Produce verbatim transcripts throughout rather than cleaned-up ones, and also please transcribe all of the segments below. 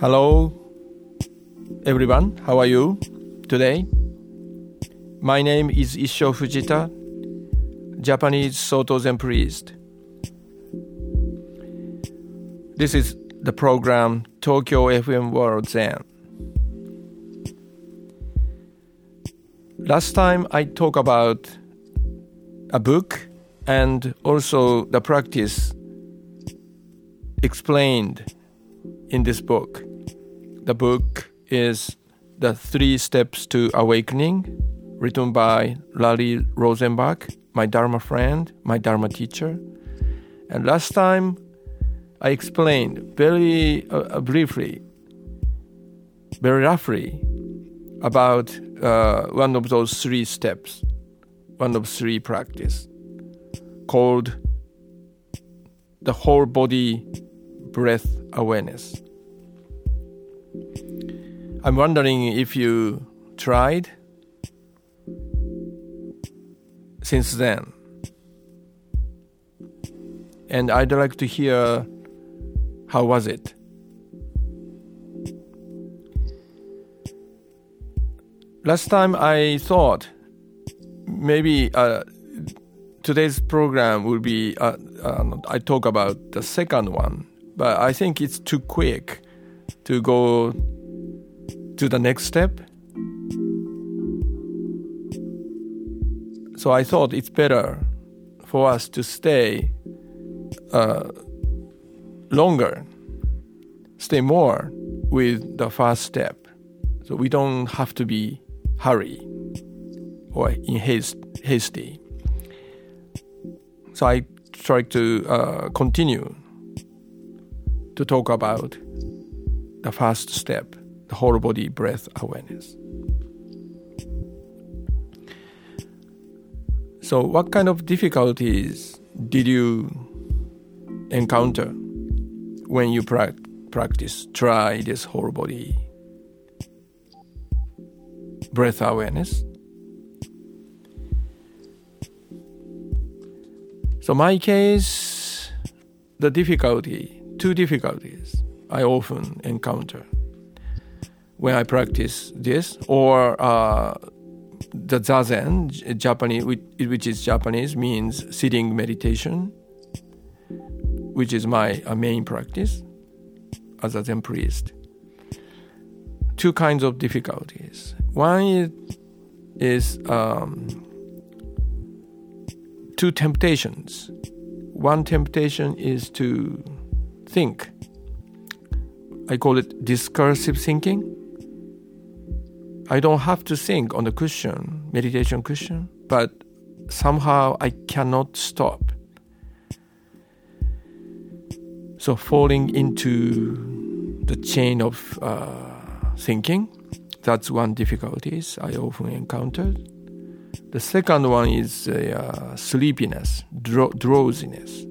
Hello, everyone. How are you today? My name is Isho Fujita, Japanese Soto Zen priest. This is the program Tokyo エフエム World Zen. Last time I talked about a book and also the practice explained in this book.The book is The Three Steps to Awakening, written by Larry Rosenbach, my Dharma friend, my Dharma teacher. And last time, I explained very uh, briefly, very roughly, about uh, one of those three steps, one of three practice, called the Whole Body Breath Awareness.I'm wondering if you tried since then. And I'd like to hear how was it. Last time I thought maybe uh, today's program will be, uh, uh, I talk about the second one, but I think it's too quick to go to the next step. So I thought it's better for us to stay uh, longer, stay more with the first step. So we don't have to be hurry or in haste, hasty. So I try to uh, continue to talk about the first step.The whole body breath awareness. So what kind of difficulties did you encounter when you pra- practice, try this whole body breath awareness? So my case, the difficulty, two difficulties I often encounter.When I practice this, or uh, the Zazen, Japanese, which is Japanese, means sitting meditation, which is my uh, main practice as a Zen priest. Two kinds of difficulties. One is um, two temptations. One temptation is to think. I call it discursive thinking.I don't have to think on the cushion, meditation cushion, but somehow I cannot stop. So falling into the chain of uh, thinking, that's one difficulty I often encountered. The second one is uh, sleepiness, dro- drowsiness.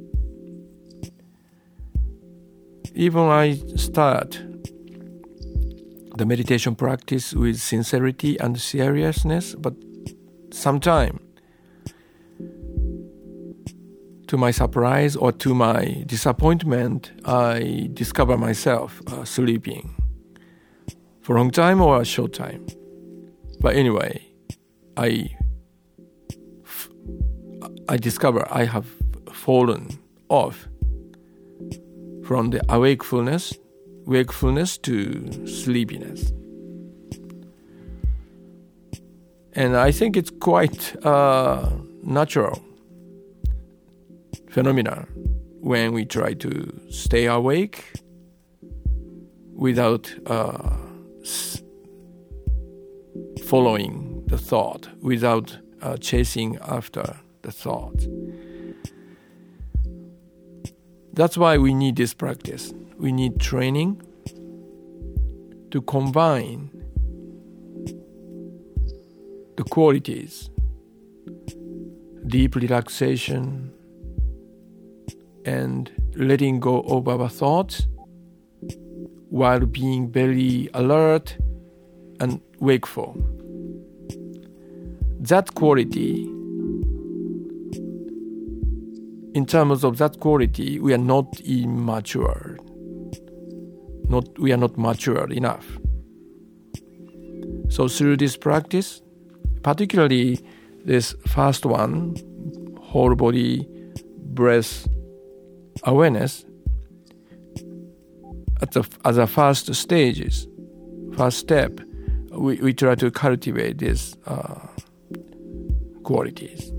Even I start...The meditation practice with sincerity and seriousness, but sometimes, to my surprise or to my disappointment, I discover myself uh, sleeping for a long time or a short time. But anyway, I, f- I discover I have fallen off from the awakefulness.Wakefulness to sleepiness. And I think it's quite a uh, natural phenomenon when we try to stay awake without uh, s- following the thought without、uh, chasing after the thought. That's why we need this practice. We need training to combine the qualities, deep relaxation and letting go of our thoughts while being very alert and wakeful. That quality, in terms of that quality, we are not immature. Not, we are not mature enough. So through this practice, particularly this first one, whole body breath awareness, at the, at the first stages, first step, we, we try to cultivate these、uh, qualities.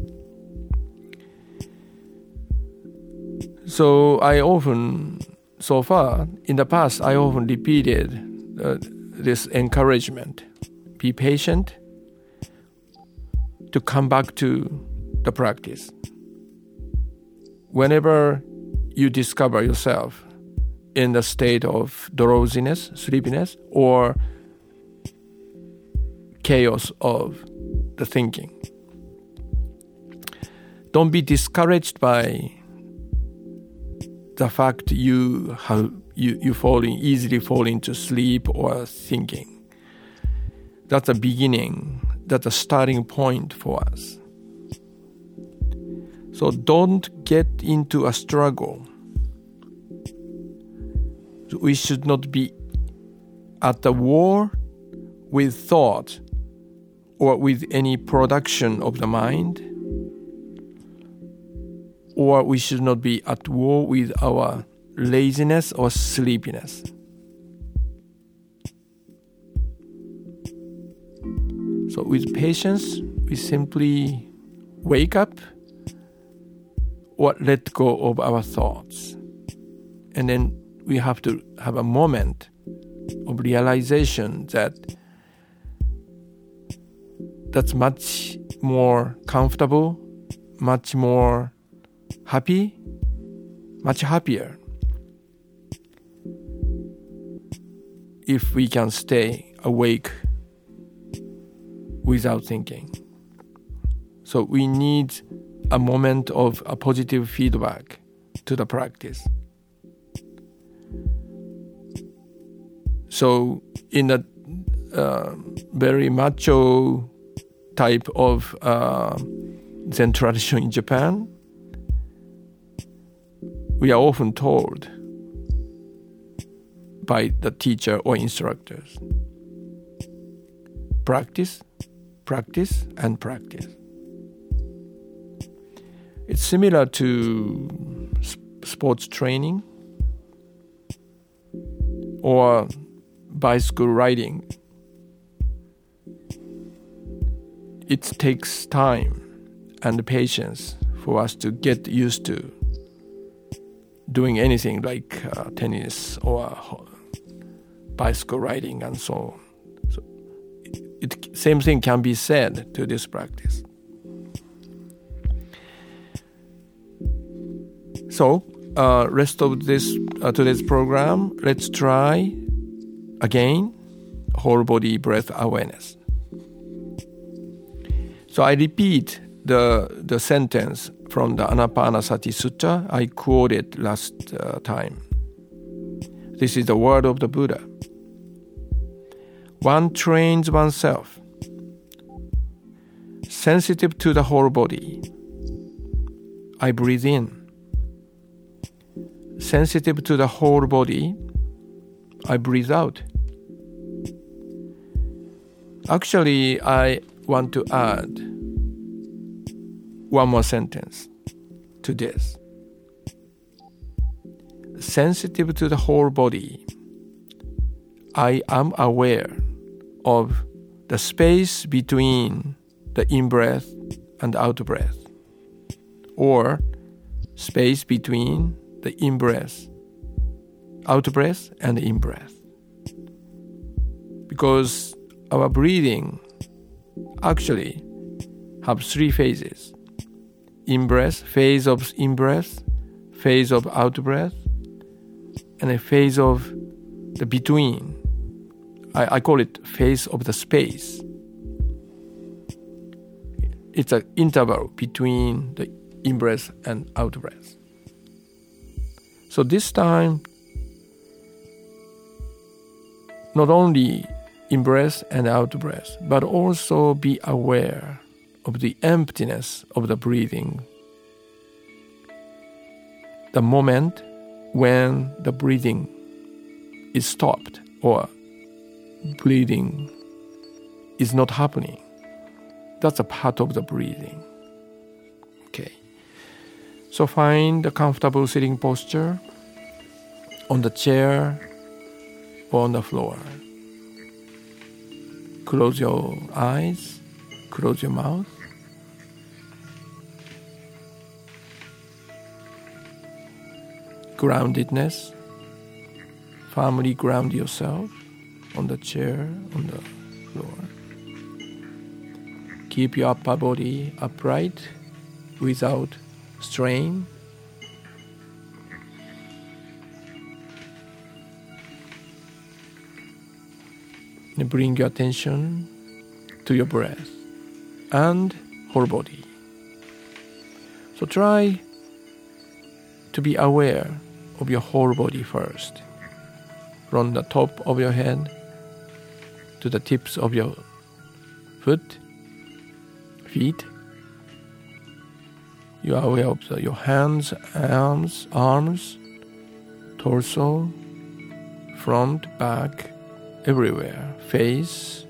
So I often, so far, in the past, I often repeated、uh, this encouragement, be patient, to come back to the practice. Whenever you discover yourself in the state of drowsiness, sleepiness, or chaos of the thinking, don't be discouraged by the fact you have, you, you fall in, easily fall into sleep or thinking. That's a beginning. That's a starting point for us. So don't get into a struggle. We should not be at the war with thought or with any production of the mind, or we should not be at war with our laziness or sleepiness. So with patience, we simply wake up or let go of our thoughts. And then we have to have a moment of realization that that's much more comfortable, much more happy, much happier if we can stay awake without thinking. So we need a moment of a positive feedback to the practice. So in a、uh, very macho type of、uh, Zen tradition in Japan, we are often told by the teacher or instructors, practice,practice and practice. It's similar to sports training or bicycle riding. It takes time and patience for us to get used to doing anything like、uh, tennis or bicycle riding and so on.It, same thing can be said to this practice. So, uh, rest of this, uh, today's program, let's try again, whole body breath awareness. So I repeat the, the sentence from the Anapanasati Sutta I quoted last、uh, time. This is the word of the Buddha.One trains oneself, sensitive to the whole body. I breathe in. Sensitive to the whole body, I breathe out. Actually, I want to add one more sentence to this. Sensitive to the whole body, I am aware.of the space between the in-breath and out-breath, or space between the in-breath, out-breath and in-breath. Because our breathing actually have three phases. In-breath, phase of in-breath, phase of out-breath, and a phase of the between. I, I call it phase of the space. It's an interval between the in-breath and out-breath. So this time, not only in-breath and out-breath, but also be aware of the emptiness of the breathing. The moment when the breathing is stopped or breathing is not happening. That's a part of the breathing. Okay. So find a comfortable sitting posture on the chair or on the floor. Close your eyes, close your mouth. Groundedness. Firmly ground yourself on the chair, on the floor. Keep your upper body upright without strain. And bring your attention to your breath and whole body. So try to be aware of your whole body first, from the top of your head to the tips of your foot, feet. You are aware of your hands, arms, arms, torso, front, back, everywhere, face.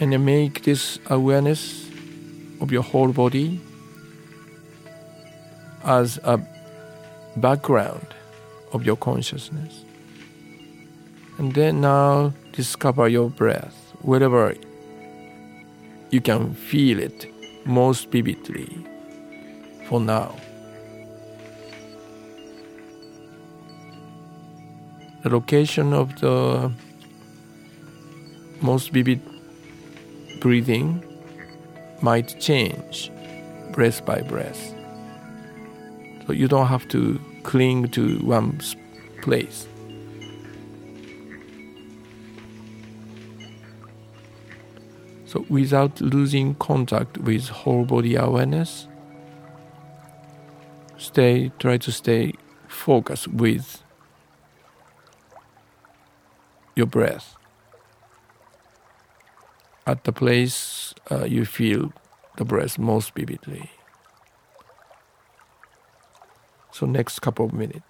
And then make this awareness of your whole body as a background of your consciousness. And then now discover your breath wherever you can feel it most vividly for now. The location of the most vivid breathing might change breath by breath. So you don't have to cling to one place. So without losing contact with whole body awareness, stay, try to stay focused with your breath. At the place uh, you feel the breath most vividly. So next couple of minutes.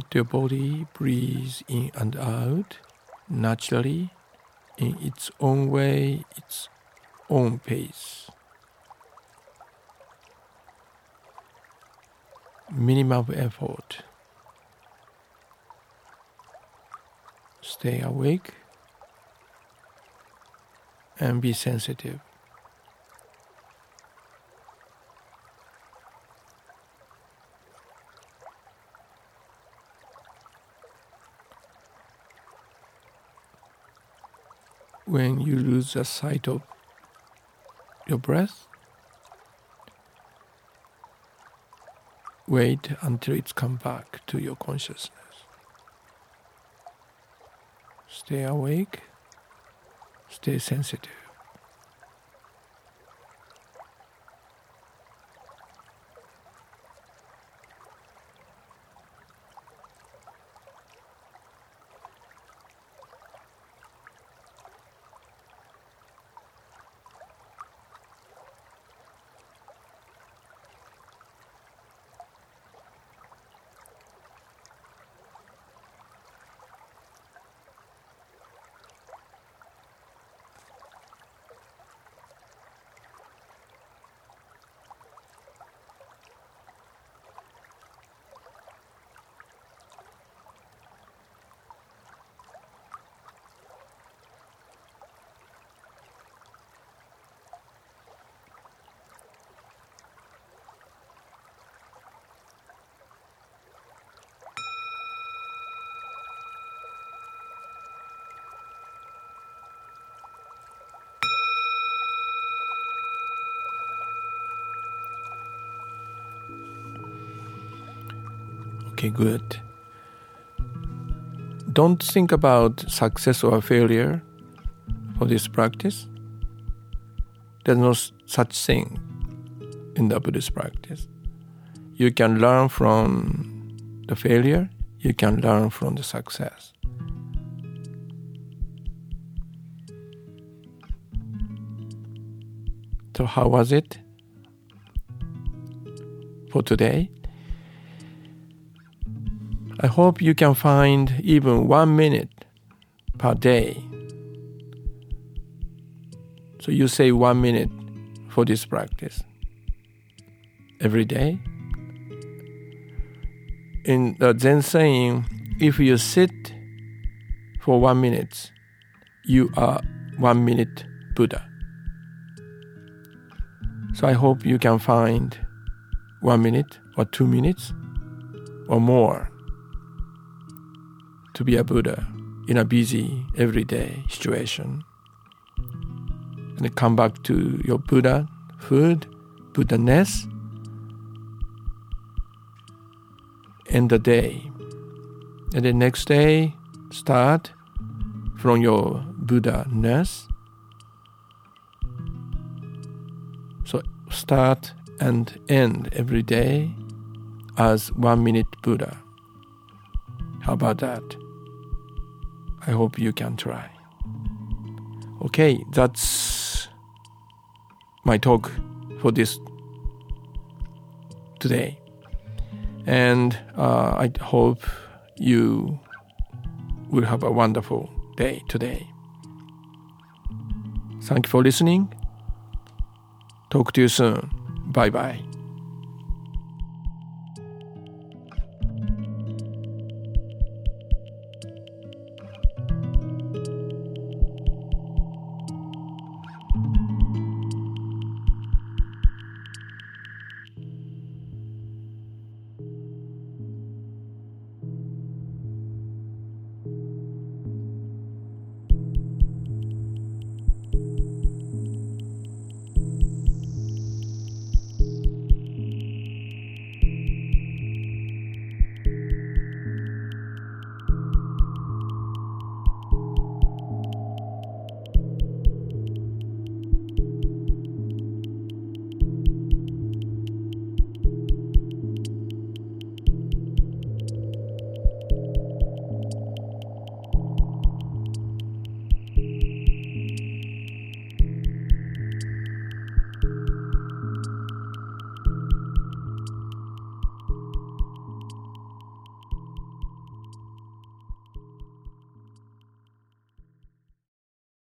Let your body breathe in and out naturally in its own way, its own pace. Minimum effort. Stay awake and be sensitive. When you lose the sight of your breath, wait until it's come back to your consciousness. Stay awake, stay sensitive. Okay, good. Don't think about success or failure for this practice. There's no such thing in the Buddhist practice. You can learn from the failure. You can learn from the success.So how was it for today? I hope you can find even one minute per day. So you say one minute for this practice every day. In the Zen saying, if you sit for one minute, you are one minute Buddha.So I hope you can find one minute or two minutes or more to be a Buddha in a busy, everyday situation. And come back to your Buddha food, Buddha-ness, and the day. And the next day, start from your Buddha-ness.Start and end every day as one minute Buddha. How about that? I hope you can try. Okay, that's my talk for this today. And uh, I hope you will have a wonderful day today. Thank you for listening.Talk to you soon. Bye bye.